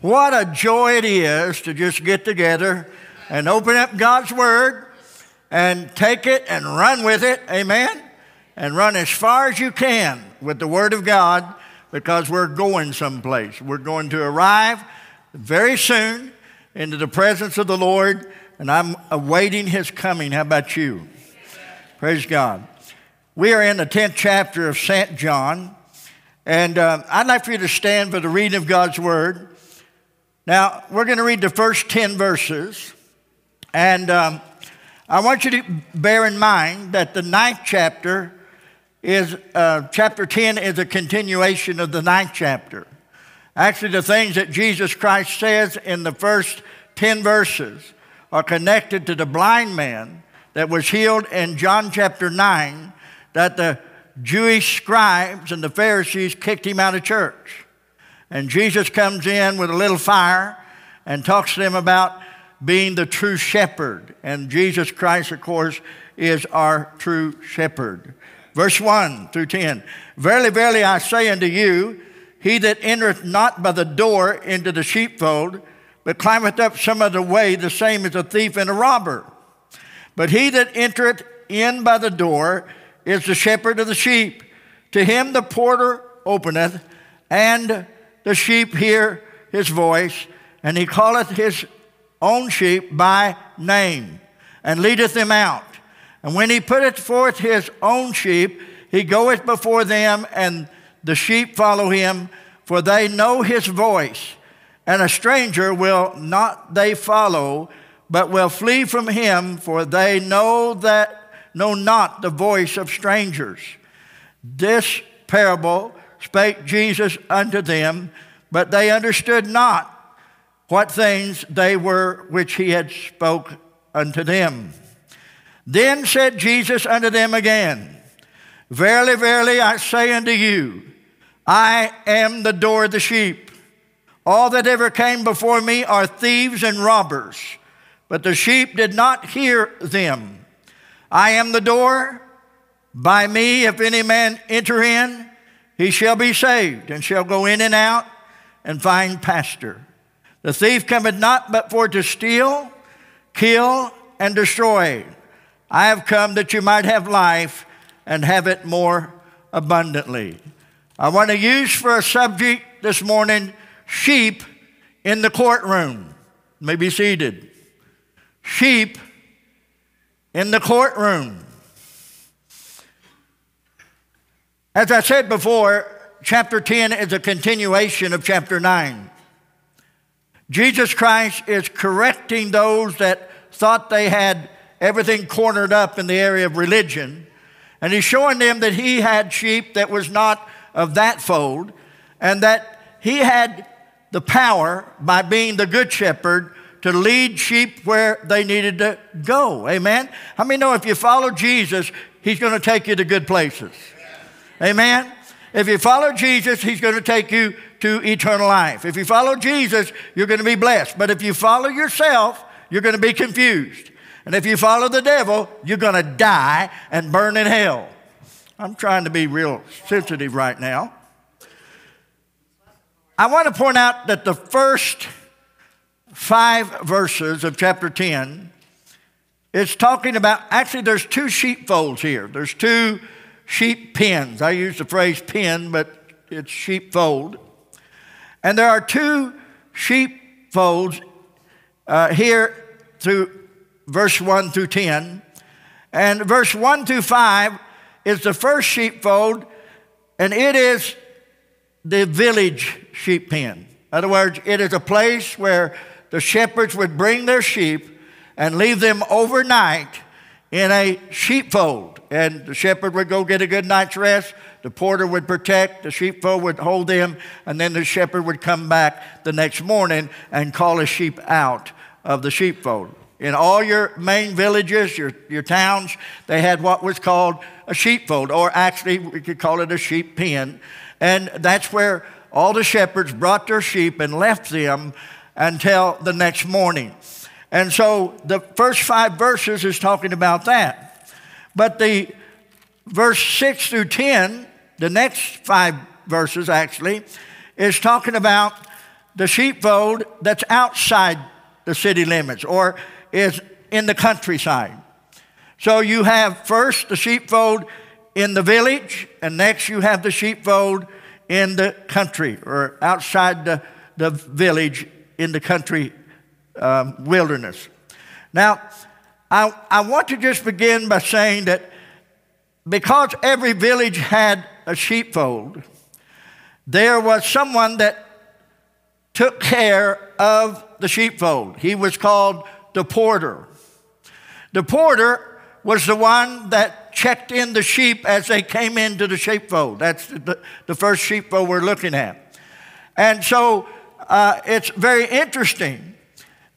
What a joy it is to just get together and open up God's Word and take it and run with it, amen? And run as far as you can with the Word of God, because we're going someplace. We're going to arrive very soon into the presence of the Lord, and I'm awaiting His coming. How about you? Praise God. We are in the 10th chapter of St. John, and I'd like for you to stand for the reading of God's Word. Now, we're going to read the first 10 verses, and I want you to bear in mind that the ninth chapter is, chapter 10 is a continuation of the ninth chapter. Actually, the things that Jesus Christ says in the first 10 verses are connected to the blind man that was healed in John chapter 9, that the Jewish scribes and the Pharisees kicked him out of church. And Jesus comes in with a little fire and talks to them about being the true shepherd. And Jesus Christ, of course, is our true shepherd. Verse 1 through 10. Verily, verily, I say unto you, he that entereth not by the door into the sheepfold, but climbeth up some other way, the same is a thief and a robber. But he that entereth in by the door is the shepherd of the sheep. To him the porter openeth, and the sheep hear his voice, and he calleth his own sheep by name, and leadeth them out. And when he putteth forth his own sheep, he goeth before them, and the sheep follow him, for they know his voice. And a stranger will not they follow, but will flee from him, for they know not the voice of strangers. This parable spake Jesus unto them, but they understood not what things they were which he had spoke unto them. Then said Jesus unto them again, Verily, verily, I say unto you, I am the door of the sheep. All that ever came before me are thieves and robbers, but the sheep did not hear them. I am the door. By me, if any man enter in, he shall be saved, and shall go in and out, and find pasture. The thief cometh not but for to steal, kill, and destroy. I have come that you might have life, and have it more abundantly. I want to use for a subject this morning, sheep in the courtroom. You may be seated. Sheep in the courtroom. As I said before, chapter 10 is a continuation of chapter 9. Jesus Christ is correcting those that thought they had everything cornered up in the area of religion. And he's showing them that he had sheep that was not of that fold, and that he had the power by being the good shepherd to lead sheep where they needed to go. Amen? How many know if you follow Jesus, he's going to take you to good places? Amen? If you follow Jesus, he's going to take you to eternal life. If you follow Jesus, you're going to be blessed. But if you follow yourself, you're going to be confused. And if you follow the devil, you're going to die and burn in hell. I'm trying to be real sensitive right now. I want to point out that the first 5 verses of chapter 10, it's talking about, actually there's 2 sheepfolds here. There's 2 sheep pens. I use the phrase pen, but it's sheepfold. And there are 2 sheepfolds here through verse 1 through 10. And verse 1 through 5 is the first sheepfold, and it is the village sheep pen. In other words, it is a place where the shepherds would bring their sheep and leave them overnight in a sheepfold, and the shepherd would go get a good night's rest, the porter would protect, the sheepfold would hold them, and then the shepherd would come back the next morning and call his sheep out of the sheepfold. In all your main villages, your towns, they had what was called a sheepfold, or actually we could call it a sheep pen, and that's where all the shepherds brought their sheep and left them until the next morning. And so the first 5 verses is talking about that. But the verse 6 through 10, the next 5 verses actually, is talking about the sheepfold that's outside the city limits or is in the countryside. So you have first the sheepfold in the village, and next you have the sheepfold in the country or outside the village in the country wilderness. Now, I want to just begin by saying that because every village had a sheepfold, there was someone that took care of the sheepfold. He was called the porter. The porter was the one that checked in the sheep as they came into the sheepfold. That's the first sheepfold we're looking at. And so it's very interesting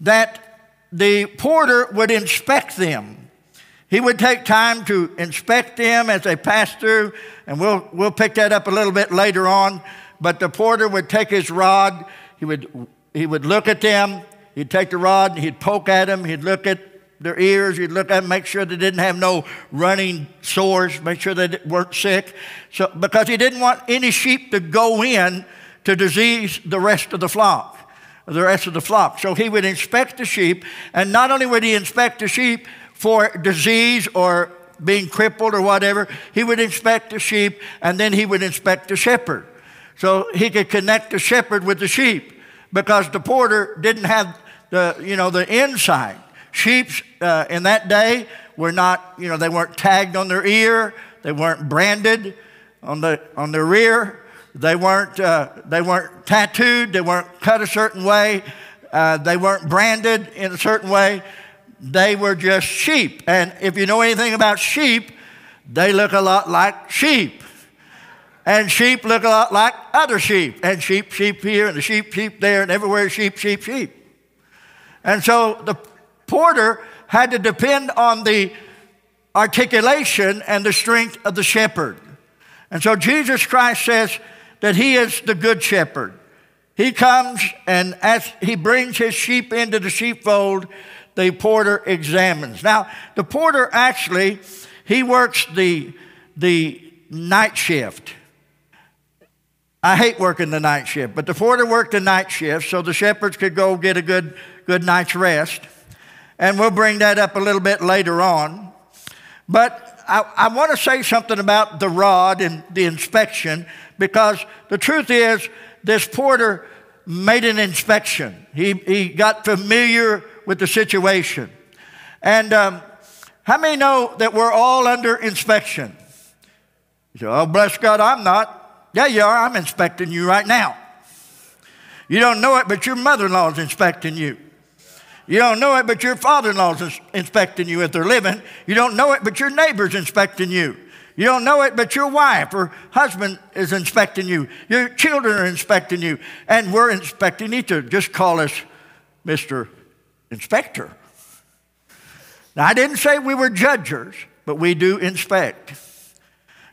that the porter would inspect them. He would take time to inspect them as they passed through, and we'll pick that up a little bit later on. But the porter would take his rod, he would look at them, he'd take the rod, and he'd poke at them, he'd look at their ears, he'd look at them, make sure they didn't have no running sores, make sure they weren't sick. So, because he didn't want any sheep to go in to disease the rest of the flock. So he would inspect the sheep, and not only would he inspect the sheep for disease or being crippled or whatever, he would inspect the sheep, and then he would inspect the shepherd. So he could connect the shepherd with the sheep because the porter didn't have the insight. Sheep in that day were not, they weren't tagged on their ear, they weren't branded on their rear. They weren't tattooed. They weren't cut a certain way. They weren't branded in a certain way. They were just sheep. And if you know anything about sheep, they look a lot like sheep. And sheep look a lot like other sheep. And sheep, sheep here, and the sheep, sheep there, and everywhere sheep, sheep, sheep. And so the porter had to depend on the articulation and the strength of the shepherd. And so Jesus Christ says that he is the good shepherd. He comes, and as he brings his sheep into the sheepfold, the porter examines. Now, the porter actually, he works the night shift. I hate working the night shift, but the porter worked the night shift so the shepherds could go get a good night's rest. And we'll bring that up a little bit later on. But I want to say something about the rod and the inspection, because the truth is this porter made an inspection. He got familiar with the situation. And how many know that we're all under inspection? You say, oh, bless God, I'm not. Yeah, you are. I'm inspecting you right now. You don't know it, but your mother-in-law is inspecting you. You don't know it, but your father-in-law's inspecting you if they're living. You don't know it, but your neighbor's inspecting you. You don't know it, but your wife or husband is inspecting you. Your children are inspecting you. And we're inspecting each other. Just call us Mr. Inspector. Now, I didn't say we were judgers, but we do inspect.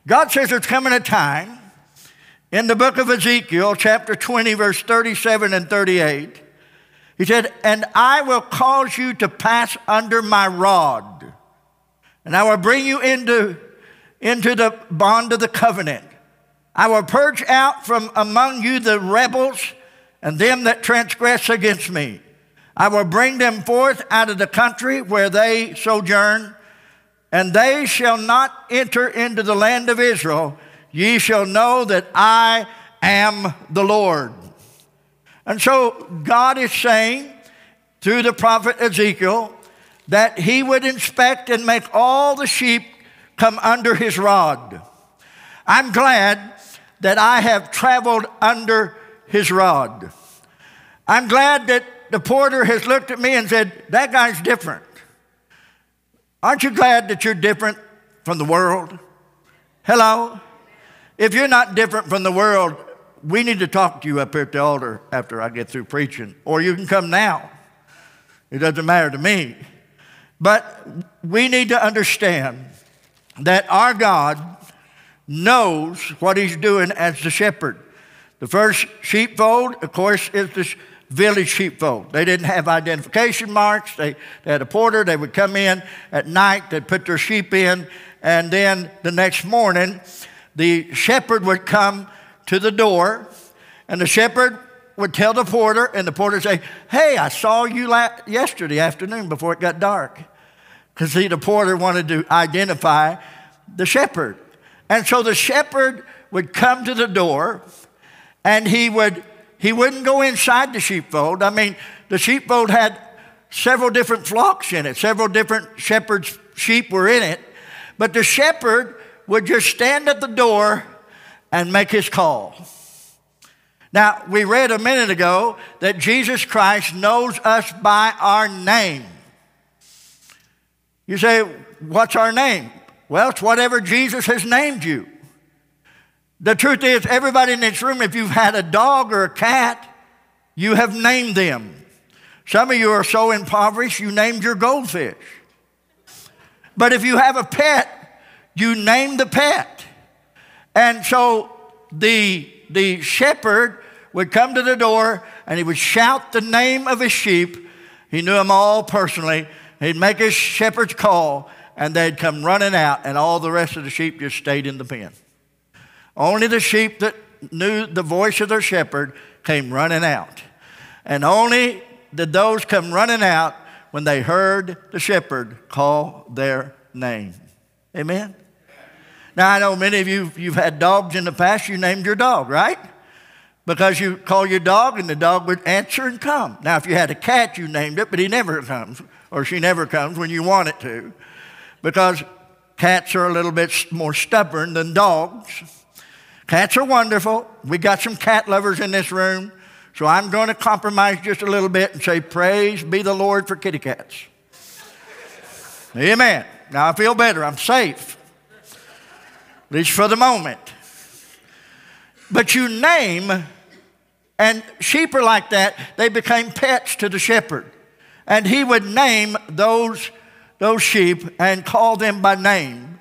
God says there's coming a time in the book of Ezekiel, chapter 20, verse 37 and 38, he said, and I will cause you to pass under my rod, and I will bring you into the bond of the covenant. I will purge out from among you the rebels and them that transgress against me. I will bring them forth out of the country where they sojourn, and they shall not enter into the land of Israel. Ye shall know that I am the Lord. And so God is saying through the prophet Ezekiel that he would inspect and make all the sheep come under his rod. I'm glad that I have traveled under his rod. I'm glad that the porter has looked at me and said, that guy's different. Aren't you glad that you're different from the world? Hello? If you're not different from the world, we need to talk to you up here at the altar after I get through preaching, or you can come now. It doesn't matter to me. But we need to understand that our God knows what he's doing as the shepherd. The first sheepfold, of course, is the village sheepfold. They didn't have identification marks. They had a porter. They would come in at night. They'd put their sheep in, and then the next morning, the shepherd would come to the door, and the shepherd would tell the porter, and the porter would say, hey, I saw you yesterday afternoon before it got dark. Because see, the porter wanted to identify the shepherd. And so the shepherd would come to the door, and he wouldn't go inside the sheepfold. I mean, the sheepfold had several different flocks in it. Several different shepherds' sheep were in it. But the shepherd would just stand at the door and make his call. Now, we read a minute ago that Jesus Christ knows us by our name. You say, what's our name? Well, it's whatever Jesus has named you. The truth is, everybody in this room, if you've had a dog or a cat, you have named them. Some of you are so impoverished, you named your goldfish. But if you have a pet, you name the pet. And so the shepherd would come to the door, and he would shout the name of his sheep. He knew them all personally. He'd make his shepherd's call, and they'd come running out, and all the rest of the sheep just stayed in the pen. Only the sheep that knew the voice of their shepherd came running out. And only did those come running out when they heard the shepherd call their name. Amen? Now, I know many of you, you've had dogs in the past. You named your dog, right? Because you call your dog, and the dog would answer and come. Now, if you had a cat, you named it, but he never comes, or she never comes when you want it to, because cats are a little bit more stubborn than dogs. Cats are wonderful. We got some cat lovers in this room, so I'm going to compromise just a little bit and say, praise be the Lord for kitty cats. Amen. Now I feel better. I'm safe, at least for the moment. But you name, and sheep are like that. They became pets to the shepherd, and he would name those sheep and call them by name,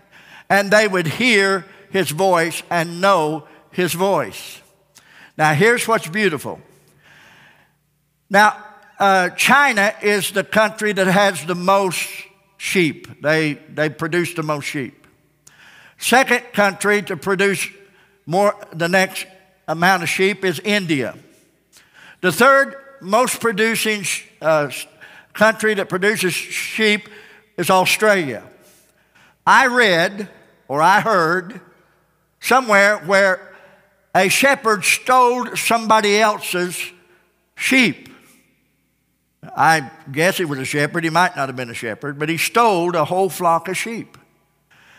and they would hear his voice and know his voice. Now, here's what's beautiful. Now, China is the country that has the most sheep. They produce the most sheep. Second country to produce the next amount of sheep is India. The third most producing country that produces sheep is Australia. I read, or I heard, somewhere where a shepherd stole somebody else's sheep. I guess he was a shepherd. He might not have been a shepherd, but he stole a whole flock of sheep.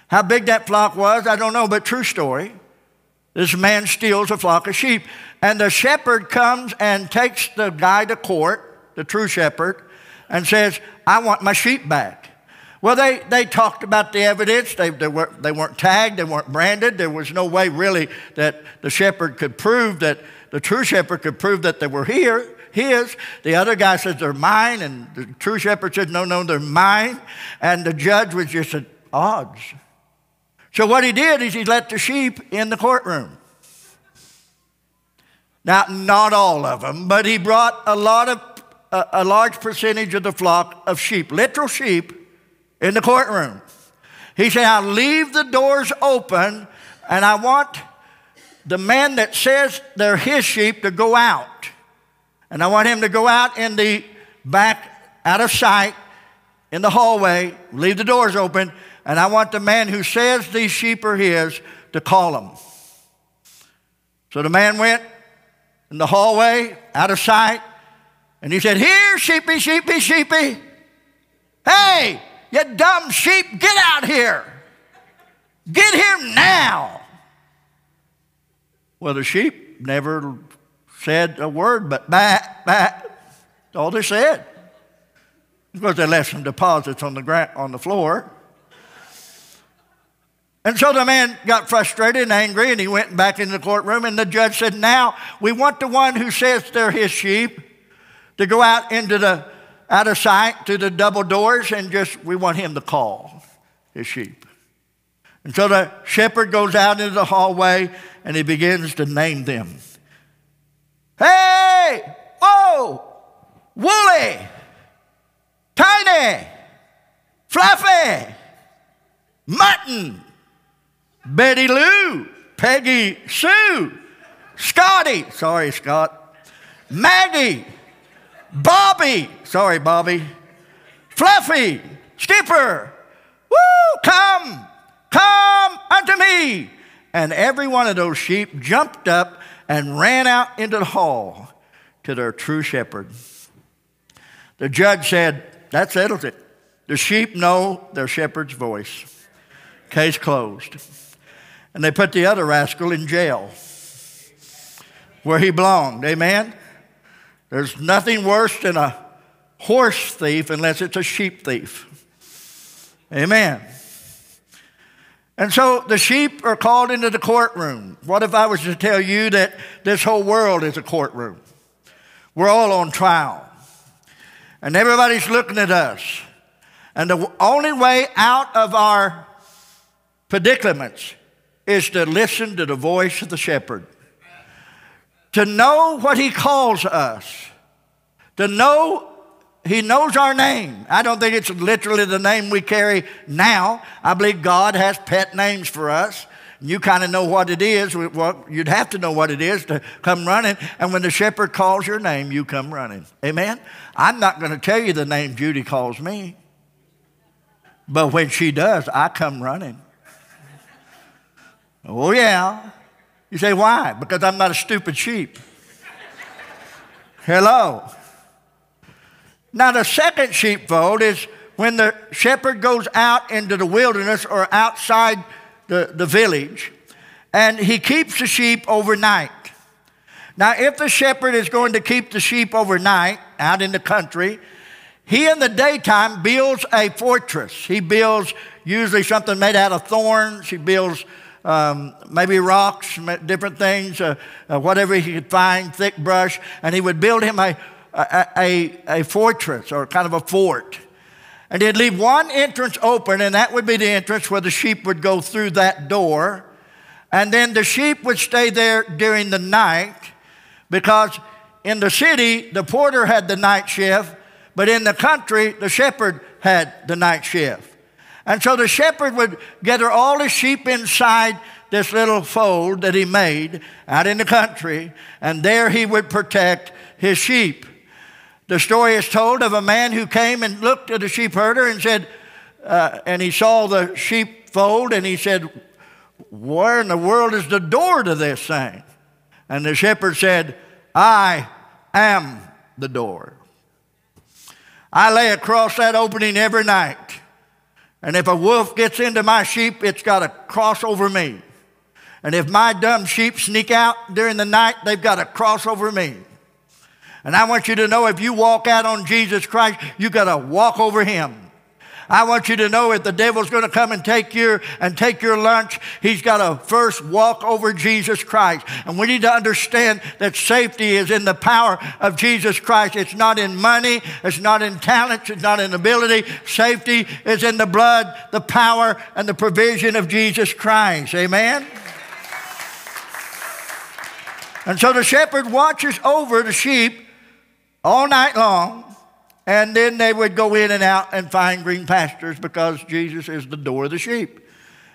How big that flock was, I don't know, but true story. This man steals a flock of sheep, and the shepherd comes and takes the guy to court, the true shepherd, and says, I want my sheep back. Well, they talked about the evidence. They weren't tagged. They weren't branded. There was no way, really, that the shepherd could prove that, the true shepherd could prove that they were his. The other guy says, they're mine. And the true shepherd says, no, they're mine. And the judge was just at odds. So what he did is he let the sheep in the courtroom. Now, not all of them, but he brought a large percentage of the flock of sheep, literal sheep, in the courtroom. He said, I'll leave the doors open, and I want the man that says they're his sheep to go out. And I want him to go out in the back, out of sight, in the hallway, leave the doors open, and I want the man who says these sheep are his to call them. So the man went in the hallway, out of sight, and he said, here, sheepy, sheepy, sheepy. Hey! You dumb sheep, get out here. Get here now. Well, the sheep never said a word but bah, bah. That's all they said. Of course, they left some deposits on the ground, on the floor. And so the man got frustrated and angry, and he went back into the courtroom, and the judge said, now we want the one who says they're his sheep to go out into the out of sight through the double doors, and just, we want him to call his sheep. And so the shepherd goes out into the hallway, and he begins to name them. Hey, whoa, Wooly, Tiny, Fluffy, Mutton, Betty Lou, Peggy Sue, Scotty, sorry Scott, Maggie, Bobby, sorry Bobby, Fluffy, Skipper, woo, come, come unto me. And every one of those sheep jumped up and ran out into the hall to their true shepherd. The judge said, that settles it. The sheep know their shepherd's voice. Case closed. And they put the other rascal in jail where he belonged. Amen? There's nothing worse than a horse thief unless it's a sheep thief. Amen. And so the sheep are called into the courtroom. What if I was to tell you that this whole world is a courtroom? We're all on trial. And everybody's looking at us. And the only way out of our predicaments is to listen to the voice of the shepherd. To know what he calls us. To know he knows our name. I don't think it's literally the name we carry now. I believe God has pet names for us. You kind of know what it is. Well, you'd have to know what it is to come running. And when the shepherd calls your name, you come running. Amen? I'm not going to tell you the name Judy calls me. But when she does, I come running. Oh, yeah. You say, why? Because I'm not a stupid sheep. Hello. Now, the second sheepfold is when the shepherd goes out into the wilderness or outside the village, and he keeps the sheep overnight. Now, if the shepherd is going to keep the sheep overnight out in the country, he in the daytime builds a fortress. He builds usually something made out of thorns. He builds maybe rocks, different things, whatever he could find, thick brush, and he would build him a fortress or kind of a fort. And he'd leave one entrance open, and that would be the entrance where the sheep would go through that door. And then the sheep would stay there during the night, because in the city, the porter had the night shift, but in the country, the shepherd had the night shift. And so the shepherd would gather all the sheep inside this little fold that he made out in the country, and there he would protect his sheep. The story is told of a man who came and looked at the sheep herder and said, and he saw the sheep fold, and he said, where in the world is the door to this thing? And the shepherd said, I am the door. I lay across that opening every night. And if a wolf gets into my sheep, it's got to cross over me. And if my dumb sheep sneak out during the night, they've got to cross over me. And I want you to know, if you walk out on Jesus Christ, you've got to walk over him. I want you to know, if the devil's going to come and take your lunch, he's got to first walk over Jesus Christ. And we need to understand that safety is in the power of Jesus Christ. It's not in money. It's not in talents. It's not in ability. Safety is in the blood, the power, and the provision of Jesus Christ. Amen? And so the shepherd watches over the sheep all night long. And then they would go in and out and find green pastures, because Jesus is the door of the sheep.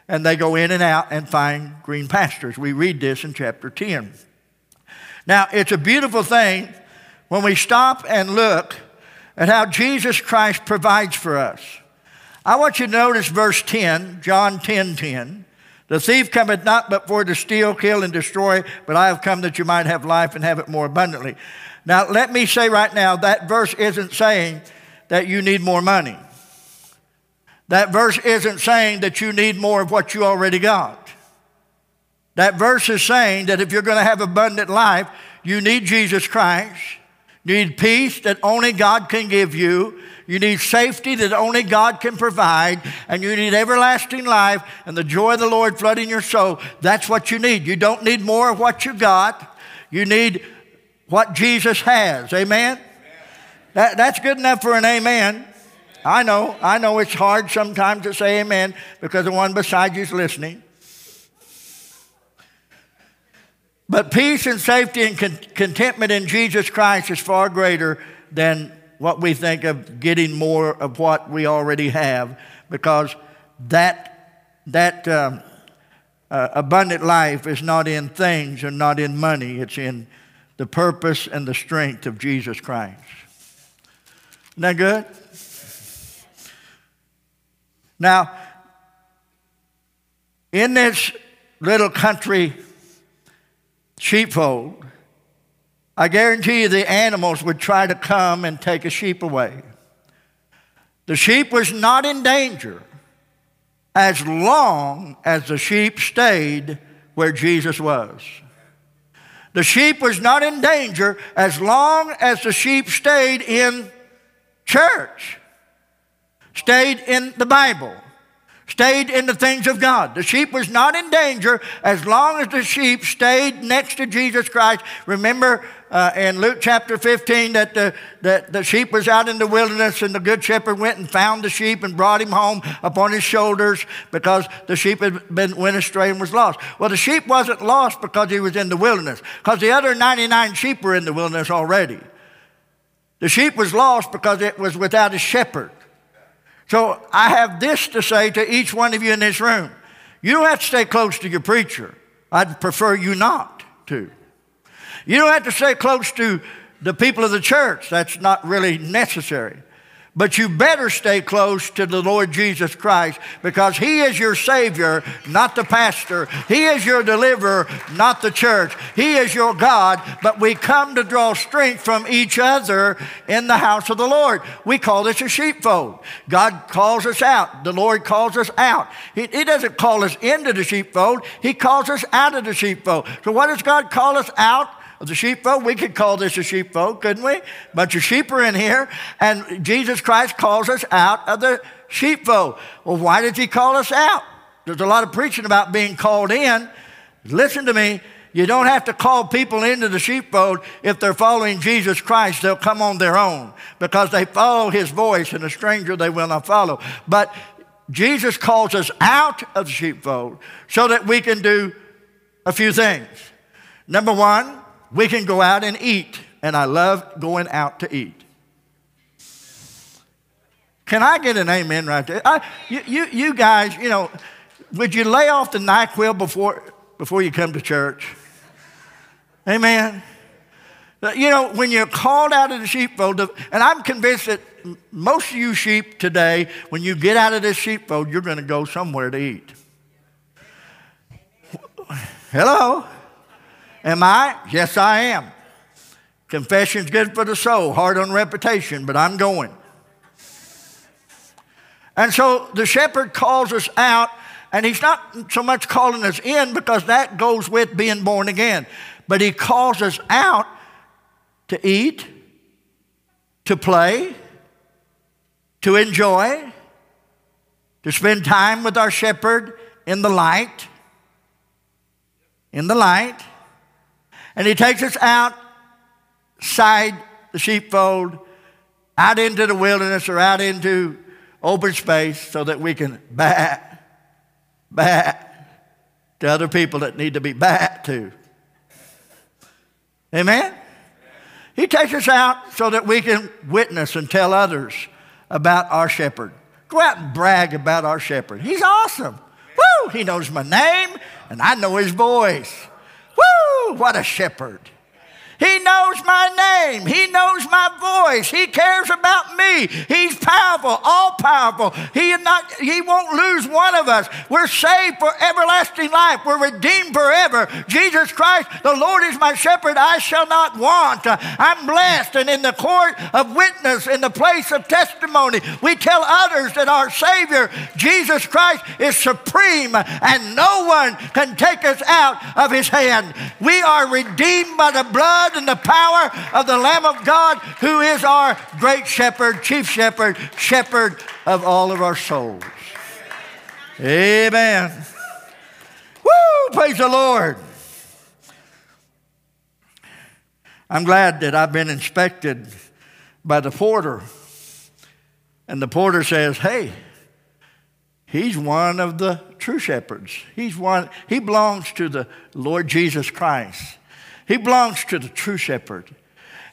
And they go in and out and find green pastures. We read this in chapter 10. Now, it's a beautiful thing when we stop and look at how Jesus Christ provides for us. I want you to notice verse 10, John 10:10. The thief cometh not but for to steal, kill, and destroy, but I have come that you might have life and have it more abundantly. Now, let me say right now, that verse isn't saying that you need more money. That verse isn't saying that you need more of what you already got. That verse is saying that if you're going to have abundant life, you need Jesus Christ. You need peace that only God can give you. You need safety that only God can provide. And you need everlasting life and the joy of the Lord flooding your soul. That's what you need. You don't need more of what you got. You need what Jesus has. Amen? Amen. That's good enough for an amen. Amen. I know it's hard sometimes to say amen because the one beside you is listening. But peace and safety and contentment in Jesus Christ is far greater than what we think of getting more of what we already have, because that abundant life is not in things and not in money. It's in the purpose and the strength of Jesus Christ. Isn't that good? Now, in this little country sheepfold, I guarantee you the animals would try to come and take a sheep away. The sheep was not in danger as long as the sheep stayed where Jesus was. The sheep was not in danger as long as the sheep stayed in church, stayed in the Bible, stayed in the things of God. The sheep was not in danger as long as the sheep stayed next to Jesus Christ. Remember in Luke chapter 15 that the sheep was out in the wilderness, and the good shepherd went and found the sheep and brought him home upon his shoulders because the sheep had went astray and was lost. Well, the sheep wasn't lost because he was in the wilderness, because the other 99 sheep were in the wilderness already. The sheep was lost because it was without a shepherd. So I have this to say to each one of you in this room. You don't have to stay close to your preacher. I'd prefer you not to. You don't have to stay close to the people of the church. That's not really necessary. But you better stay close to the Lord Jesus Christ, because He is your Savior, not the pastor. He is your deliverer, not the church. He is your God, but we come to draw strength from each other in the house of the Lord. We call this a sheepfold. God calls us out. The Lord calls us out. He doesn't call us into the sheepfold. He calls us out of the sheepfold. So what does God call us out? The sheepfold? We could call this a sheepfold, couldn't we? A bunch of sheep are in here, and Jesus Christ calls us out of the sheepfold. Well, why did He call us out? There's a lot of preaching about being called in. Listen to me. You don't have to call people into the sheepfold. If they're following Jesus Christ, they'll come on their own, because they follow His voice, and a stranger they will not follow. But Jesus calls us out of the sheepfold so that we can do a few things. Number one, we can go out and eat, and I love going out to eat. Can I get an amen right there? You guys, you know, would you lay off the NyQuil before you come to church? Amen. You know, when you're called out of the sheepfold, and I'm convinced that most of you sheep today, when you get out of this sheepfold, you're going to go somewhere to eat. Hello? Am I? Yes, I am. Confession's good for the soul, hard on reputation, but I'm going. And so the shepherd calls us out, and he's not so much calling us in, because that goes with being born again. But he calls us out to eat, to play, to enjoy, to spend time with our shepherd in the light, in the light. And he takes us outside the sheepfold, out into the wilderness or out into open space, so that we can bat to other people that need to be bat to. Amen? He takes us out so that we can witness and tell others about our shepherd. Go out and brag about our shepherd. He's awesome. Woo! He knows my name, and I know his voice. Woo, what a shepherd. He knows my name. He knows my voice. He cares about me. He's powerful, all-powerful. He won't lose one of us. We're saved for everlasting life. We're redeemed forever. Jesus Christ, the Lord is my shepherd. I shall not want. I'm blessed. And in the court of witness, in the place of testimony, we tell others that our Savior, Jesus Christ, is supreme, and no one can take us out of His hand. We are redeemed by the blood and the power of the Lamb of God, who is our great shepherd, chief shepherd, shepherd of all of our souls. Amen. Woo, praise the Lord. I'm glad that I've been inspected by the porter. And the porter says, hey, he's one of the true shepherds. He belongs to the Lord Jesus Christ. He belongs to the true shepherd.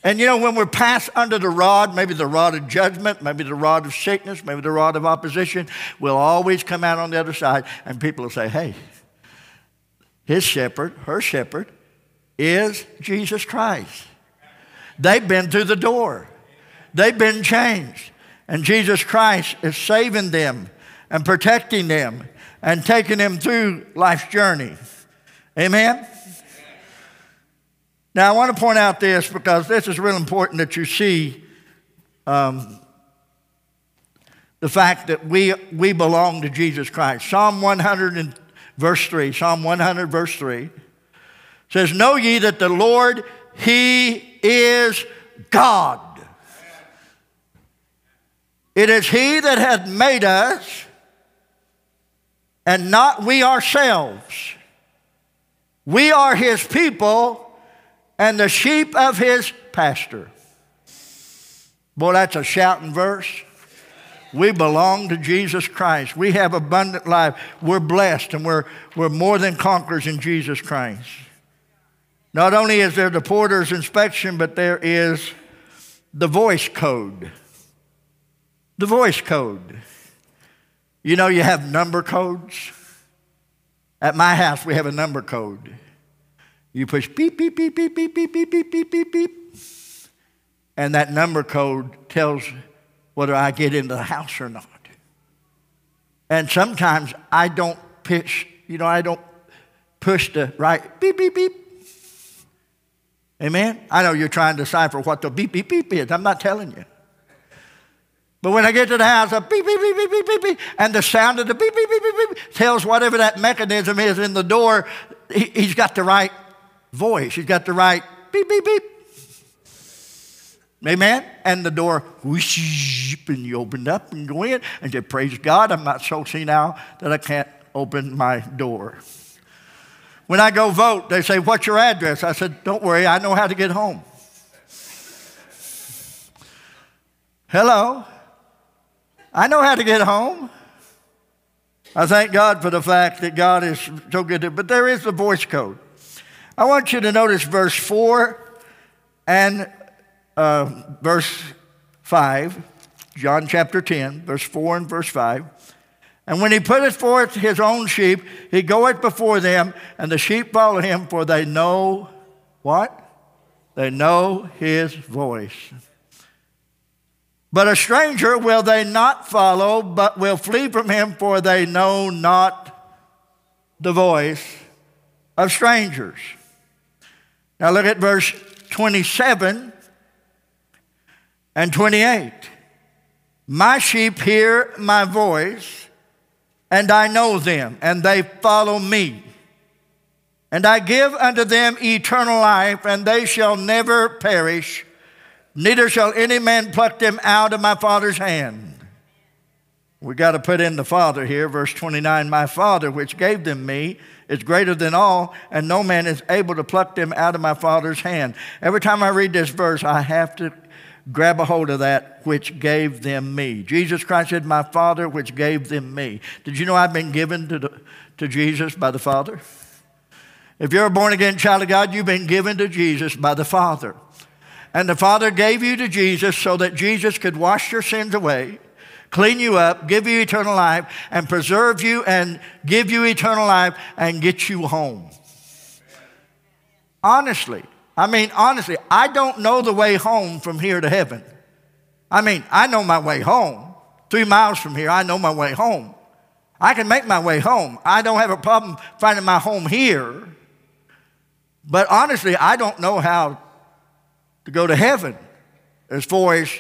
And you know, when we're passed under the rod, maybe the rod of judgment, maybe the rod of sickness, maybe the rod of opposition, we'll always come out on the other side, and people will say, hey, his shepherd, her shepherd is Jesus Christ. They've been through the door. They've been changed. And Jesus Christ is saving them and protecting them and taking them through life's journey. Amen? Now, I want to point out this because this is real important that you see the fact that we belong to Jesus Christ. Psalm 100 and verse 3, Psalm 100 verse 3 says, "Know ye that the Lord, He is God. It is He that hath made us, and not we ourselves. We are His people, and the sheep of His pasture." Boy, that's a shouting verse. We belong to Jesus Christ. We have abundant life. We're blessed, and we're more than conquerors in Jesus Christ. Not only is there the porter's inspection, but there is the voice code. The voice code. You know, you have number codes. At my house, we have a number code. You push beep, beep, beep, beep, beep, beep, beep, beep, beep, beep, beep. And that number code tells whether I get into the house or not. And sometimes I don't push the right beep, beep, beep. Amen? I know you're trying to decipher what the beep, beep, beep is. I'm not telling you. But when I get to the house, I beep, beep, beep, beep, beep, beep, beep, and the sound of the beep, beep, beep, beep, beep tells whatever that mechanism is in the door, he's got the right voice. He's got the right beep, beep, beep. Amen? And the door, whoosh, and you open up and go in and say, "Praise God, I'm not so senile that I can't open my door." When I go vote, they say, "What's your address?" I said, "Don't worry, I know how to get home." Hello? I know how to get home. I thank God for the fact that God is so good. But there is the voice code. I want you to notice verse 4 and verse 5, John chapter 10, verse 4 and verse 5. "And when He putteth forth His own sheep, He goeth before them, and the sheep follow Him, for they know," what? "They know His voice. But a stranger will they not follow, but will flee from him, for they know not the voice of strangers." Now look at verse 27 and 28. "My sheep hear my voice, and I know them, and they follow me. And I give unto them eternal life, and they shall never perish, neither shall any man pluck them out of my Father's hand." We got to put in the Father here. Verse 29, "My Father, which gave them me, is greater than all, and no man is able to pluck them out of my Father's hand." Every time I read this verse, I have to grab a hold of that which gave them me. Jesus Christ said, "My Father which gave them me." Did you know I've been given to Jesus by the Father? If you're a born-again child of God, you've been given to Jesus by the Father. And the Father gave you to Jesus so that Jesus could wash your sins away, clean you up, give you eternal life, and preserve you and give you eternal life and get you home. Honestly. I mean, honestly, I don't know the way home from here to heaven. I mean, I know my way home. 3 miles from here, I know my way home. I can make my way home. I don't have a problem finding my home here. But honestly, I don't know how to go to heaven as far as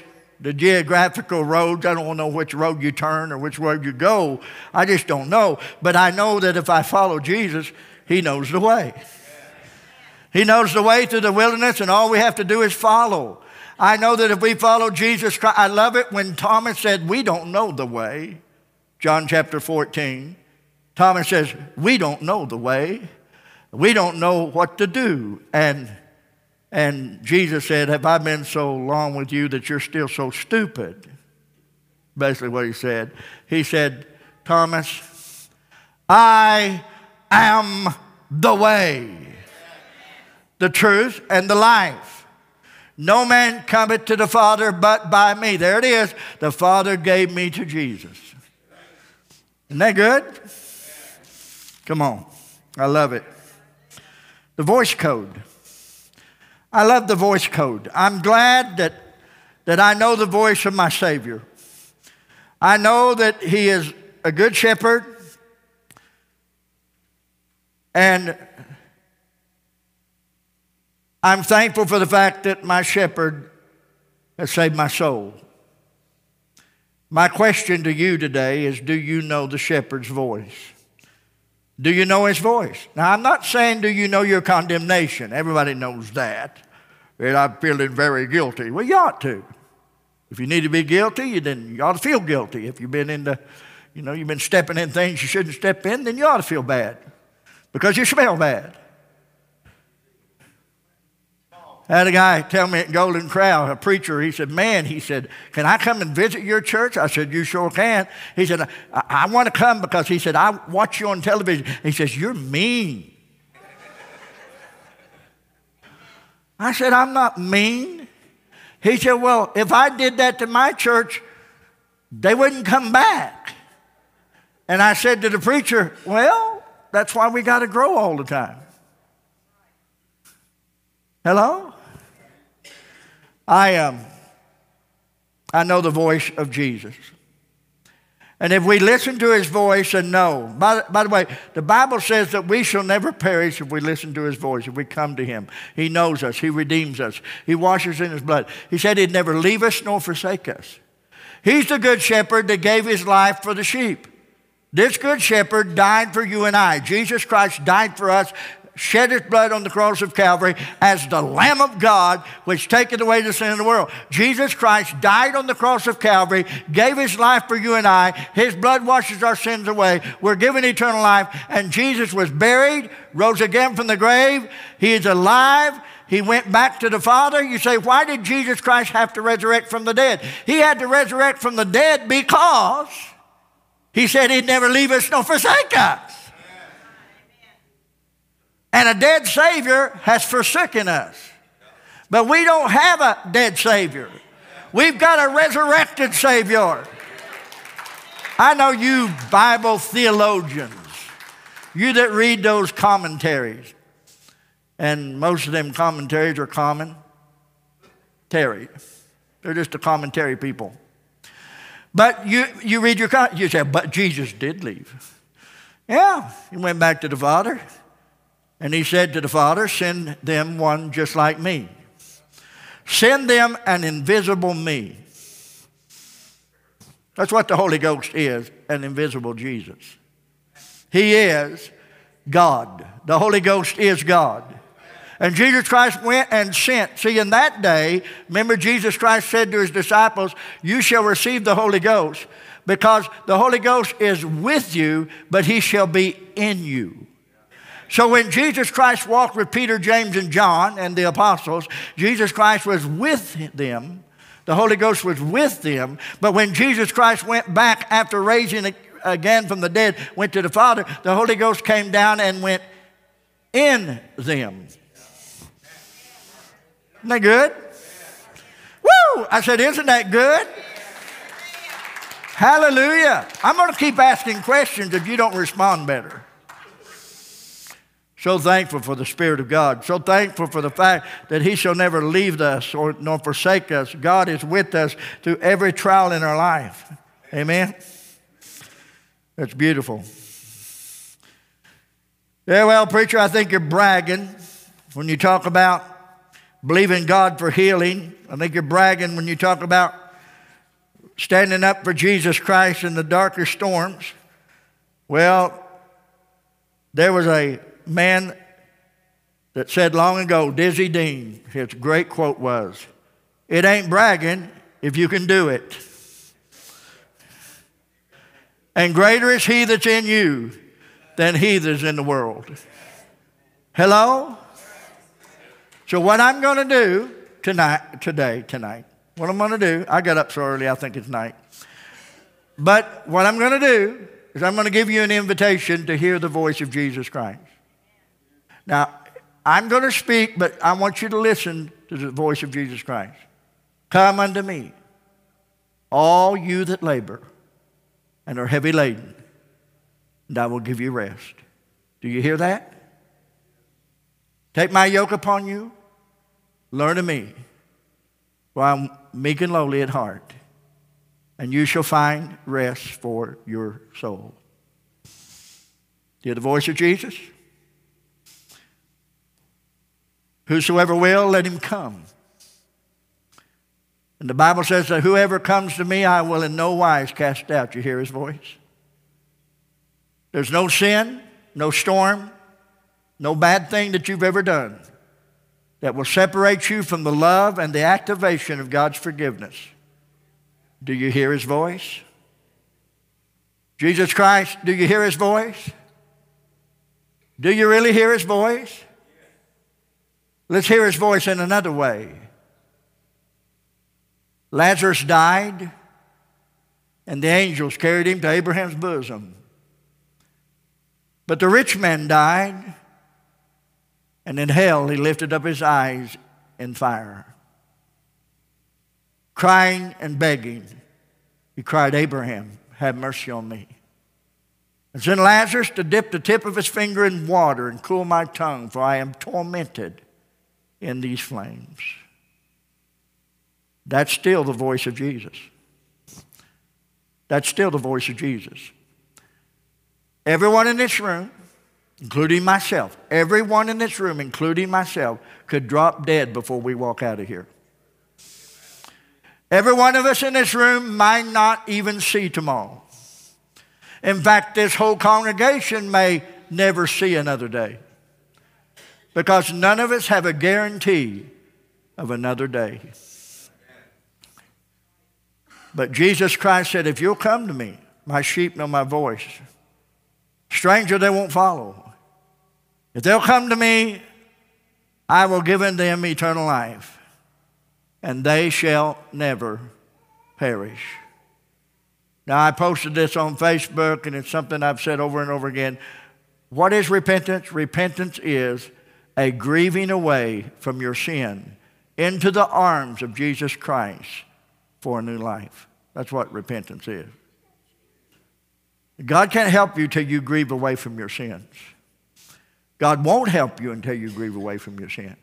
the geographical roads. I don't know which road you turn or which road you go. I just don't know. But I know that if I follow Jesus, He knows the way. He knows the way through the wilderness, and all we have to do is follow. I know that if we follow Jesus Christ, I love it when Thomas said, "We don't know the way." John chapter 14. Thomas says, "We don't know the way. We don't know what to do." And Jesus said, "Have I been so long with you that you're still so stupid?" Basically what He said. He said, "Thomas, I am the way, the truth, and the life. No man cometh to the Father but by me." There it is. The Father gave me to Jesus. Isn't that good? Come on. I love it. The voice code. I love the voice code. I'm glad that I know the voice of my Savior. I know that He is a good shepherd, and I'm thankful for the fact that my shepherd has saved my soul. My question to you today is, do you know the shepherd's voice? Do you know his voice? Now, I'm not saying do you know your condemnation. Everybody knows that. And I'm feeling very guilty. Well, you ought to. If you need to be guilty, then you ought to feel guilty. If you've been you've been stepping in things you shouldn't step in, then you ought to feel bad because you smell bad. I had a guy tell me at Golden Crow, a preacher, he said, man, he said, can I come and visit your church? I said, you sure can. He said, I want to come because, he said, I watch you on television. He says, you're mean. I said, I'm not mean. He said, well, if I did that to my church, they wouldn't come back. And I said to the preacher, well, that's why we got to grow all the time. Hello? I know the voice of Jesus. And if we listen to his voice and know, by the way, the Bible says that we shall never perish if we listen to his voice, if we come to him. He knows us. He redeems us. He washes in his blood. He said he'd never leave us nor forsake us. He's the good shepherd that gave his life for the sheep. This good shepherd died for you and I. Jesus Christ died for us, shed his blood on the cross of Calvary as the Lamb of God, which taketh away the sin of the world. Jesus Christ died on the cross of Calvary, gave his life for you and I. His blood washes our sins away. We're given eternal life. And Jesus was buried, rose again from the grave. He is alive. He went back to the Father. You say, why did Jesus Christ have to resurrect from the dead? He had to resurrect from the dead because he said he'd never leave us nor forsake us. And a dead Savior has forsaken us. But we don't have a dead Savior. We've got a resurrected Savior. I know you Bible theologians, you that read those commentaries, and most of them commentaries are commentary. They're just the commentary people. But you read your commentaries, you say, but Jesus did leave. Yeah, he went back to the Father. And he said to the Father, send them one just like me. Send them an invisible me. That's what the Holy Ghost is, an invisible Jesus. He is God. The Holy Ghost is God. And Jesus Christ went and sent. See, in that day, remember Jesus Christ said to his disciples, you shall receive the Holy Ghost because the Holy Ghost is with you, but he shall be in you. So when Jesus Christ walked with Peter, James, and John and the apostles, Jesus Christ was with them. The Holy Ghost was with them. But when Jesus Christ went back after raising again from the dead, went to the Father, the Holy Ghost came down and went in them. Isn't that good? Woo! I said, isn't that good? Hallelujah. I'm going to keep asking questions if you don't respond better. So thankful for the Spirit of God. So thankful for the fact that he shall never leave us nor forsake us. God is with us through every trial in our life. Amen? That's beautiful. Yeah, well, preacher, I think you're bragging when you talk about believing God for healing. I think you're bragging when you talk about standing up for Jesus Christ in the darkest storms. Well, there was a man that said long ago, Dizzy Dean, his great quote was, it ain't bragging if you can do it. And greater is he that's in you than he that's in the world. Hello? So what I'm going to do tonight, what I'm going to do, I got up so early I think it's night. But what I'm going to do is I'm going to give you an invitation to hear the voice of Jesus Christ. Now, I'm going to speak, but I want you to listen to the voice of Jesus Christ. Come unto me, all you that labor and are heavy laden, and I will give you rest. Do you hear that? Take my yoke upon you Learn of me, for I am meek and lowly at heart, and you shall find rest for your soul. Hear the voice of Jesus. Whosoever will, let him come. And the Bible says that whoever comes to me, I will in no wise cast out. You hear his voice? There's no sin, no storm, no bad thing that you've ever done that will separate you from the love and the activation of God's forgiveness. Do you hear his voice? Jesus Christ, do you hear his voice? Do you really hear his voice? Let's hear his voice in another way. Lazarus died, and the angels carried him to Abraham's bosom. But the rich man died, and in hell he lifted up his eyes in fire. Crying and begging, he cried, Abraham, have mercy on me. And sent Lazarus to dip the tip of his finger in water and cool my tongue, for I am tormented in these flames. That's still the voice of Jesus. That's still the voice of Jesus. Everyone in this room, including myself, everyone in this room, including myself, could drop dead before we walk out of here. Every one of us in this room might not even see tomorrow. In fact, this whole congregation may never see another day, because none of us have a guarantee of another day. But Jesus Christ said, if you'll come to me, my sheep know my voice. Stranger, they won't follow. If they'll come to me, I will give unto them eternal life, and they shall never perish. Now, I posted this on Facebook, and it's something I've said over and over again. What is repentance? Repentance is a grieving away from your sin into the arms of Jesus Christ for a new life. That's what repentance is. God can't help you till you grieve away from your sins. God won't help you until you grieve away from your sins.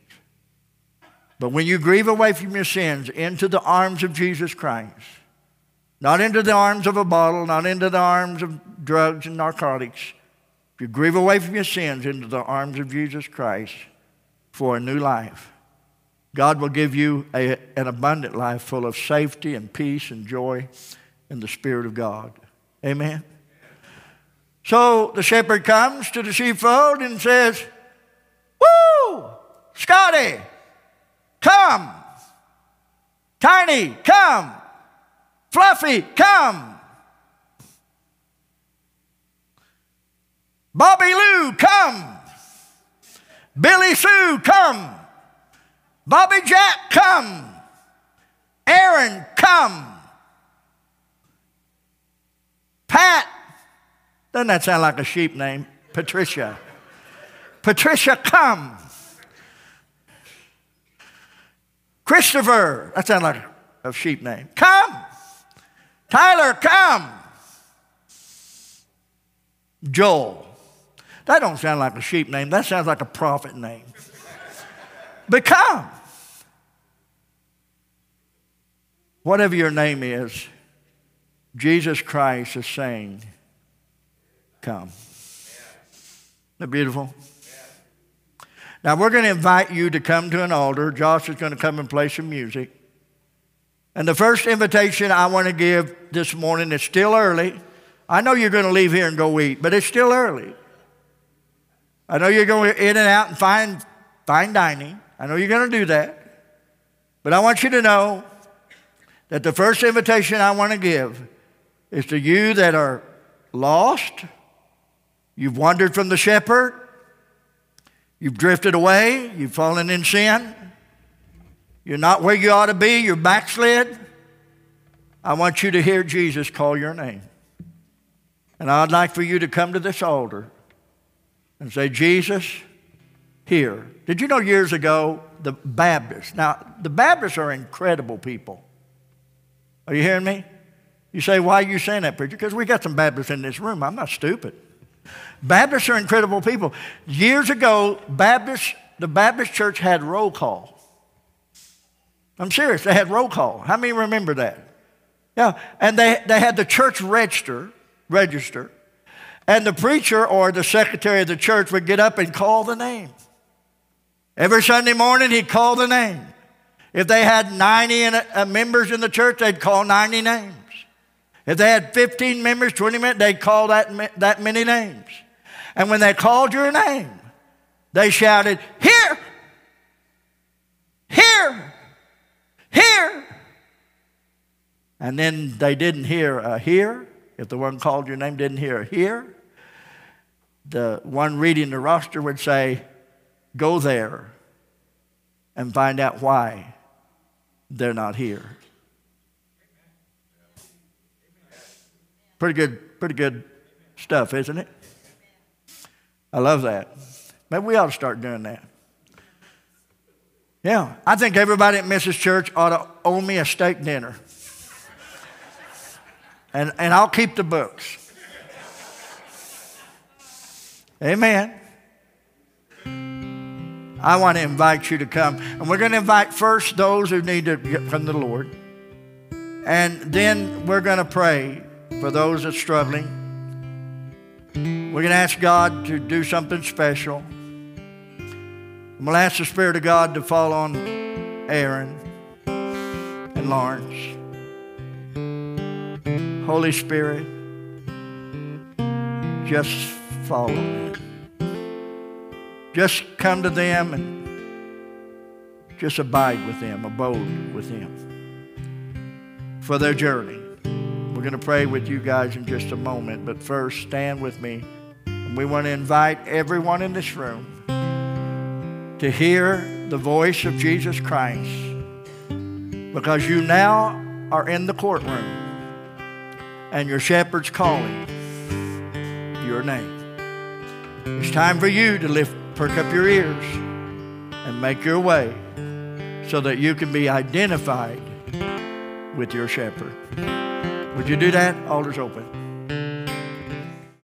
But when you grieve away from your sins into the arms of Jesus Christ, not into the arms of a bottle, not into the arms of drugs and narcotics, if you grieve away from your sins into the arms of Jesus Christ for a new life, God will give you an abundant life full of safety and peace and joy in the Spirit of God. Amen? So the shepherd comes to the sheepfold and says, "Woo! Scotty, come! Tiny, come! Fluffy, come! Bobby Lou, come. Billy Sue, come. Bobby Jack, come. Aaron, come. Pat." Doesn't that sound like a sheep name? Patricia. Patricia, come. Christopher. That sounds like a sheep name. Come. Tyler, come. Joel. That don't sound like a sheep name. That sounds like a prophet name. But come. Whatever your name is, Jesus Christ is saying, come. Isn't that beautiful? Now, we're going to invite you to come to an altar. Josh is going to come and play some music. And the first invitation I want to give this morning, it's still early. I know you're going to leave here and go eat, but it's still early. I know you're going in and out and fine dining. I know you're going to do that. But I want you to know that the first invitation I want to give is to you that are lost. You've wandered from the shepherd. You've drifted away. You've fallen in sin. You're not where you ought to be. You're backslid. I want you to hear Jesus call your name. And I'd like for you to come to this altar and say, Jesus, here. Did you know years ago, the Baptists, now the Baptists are incredible people. Are you hearing me? You say, why are you saying that, preacher? Because we got some Baptists in this room. I'm not stupid. Baptists are incredible people. Years ago, the Baptist church had roll call. I'm serious. They had roll call. How many remember that? Yeah. And they had the church register. And the preacher or the secretary of the church would get up and call the name. Every Sunday morning, he'd call the name. If they had 90 members in the church, they'd call 90 names. If they had 15 members, 20 members, they'd call that many names. And when they called your name, they shouted, "Here! Here! Here!" And then they didn't hear a "here." If the one called your name didn't hear a "here," the one reading the roster would say, "Go there and find out why they're not here." Pretty good stuff, isn't it? I love that. Maybe we ought to start doing that. Yeah, I think everybody at Mrs. Church ought to owe me a steak dinner. And I'll keep the books. Amen. I want to invite you to come. And we're going to invite first those who need to get from the Lord. And then we're going to pray for those that's struggling. We're going to ask God to do something special. I'm going to ask the Spirit of God to fall on Aaron and Lawrence. Holy Spirit, just follow them. Just come to them and just abide with them, abode with them for their journey. We're going to pray with you guys in just a moment, but first stand with me. We want to invite everyone in this room to hear the voice of Jesus Christ, because you now are in the courtroom. And your shepherd's calling your name. It's time for you to perk up your ears and make your way so that you can be identified with your shepherd. Would you do that? Altar's open.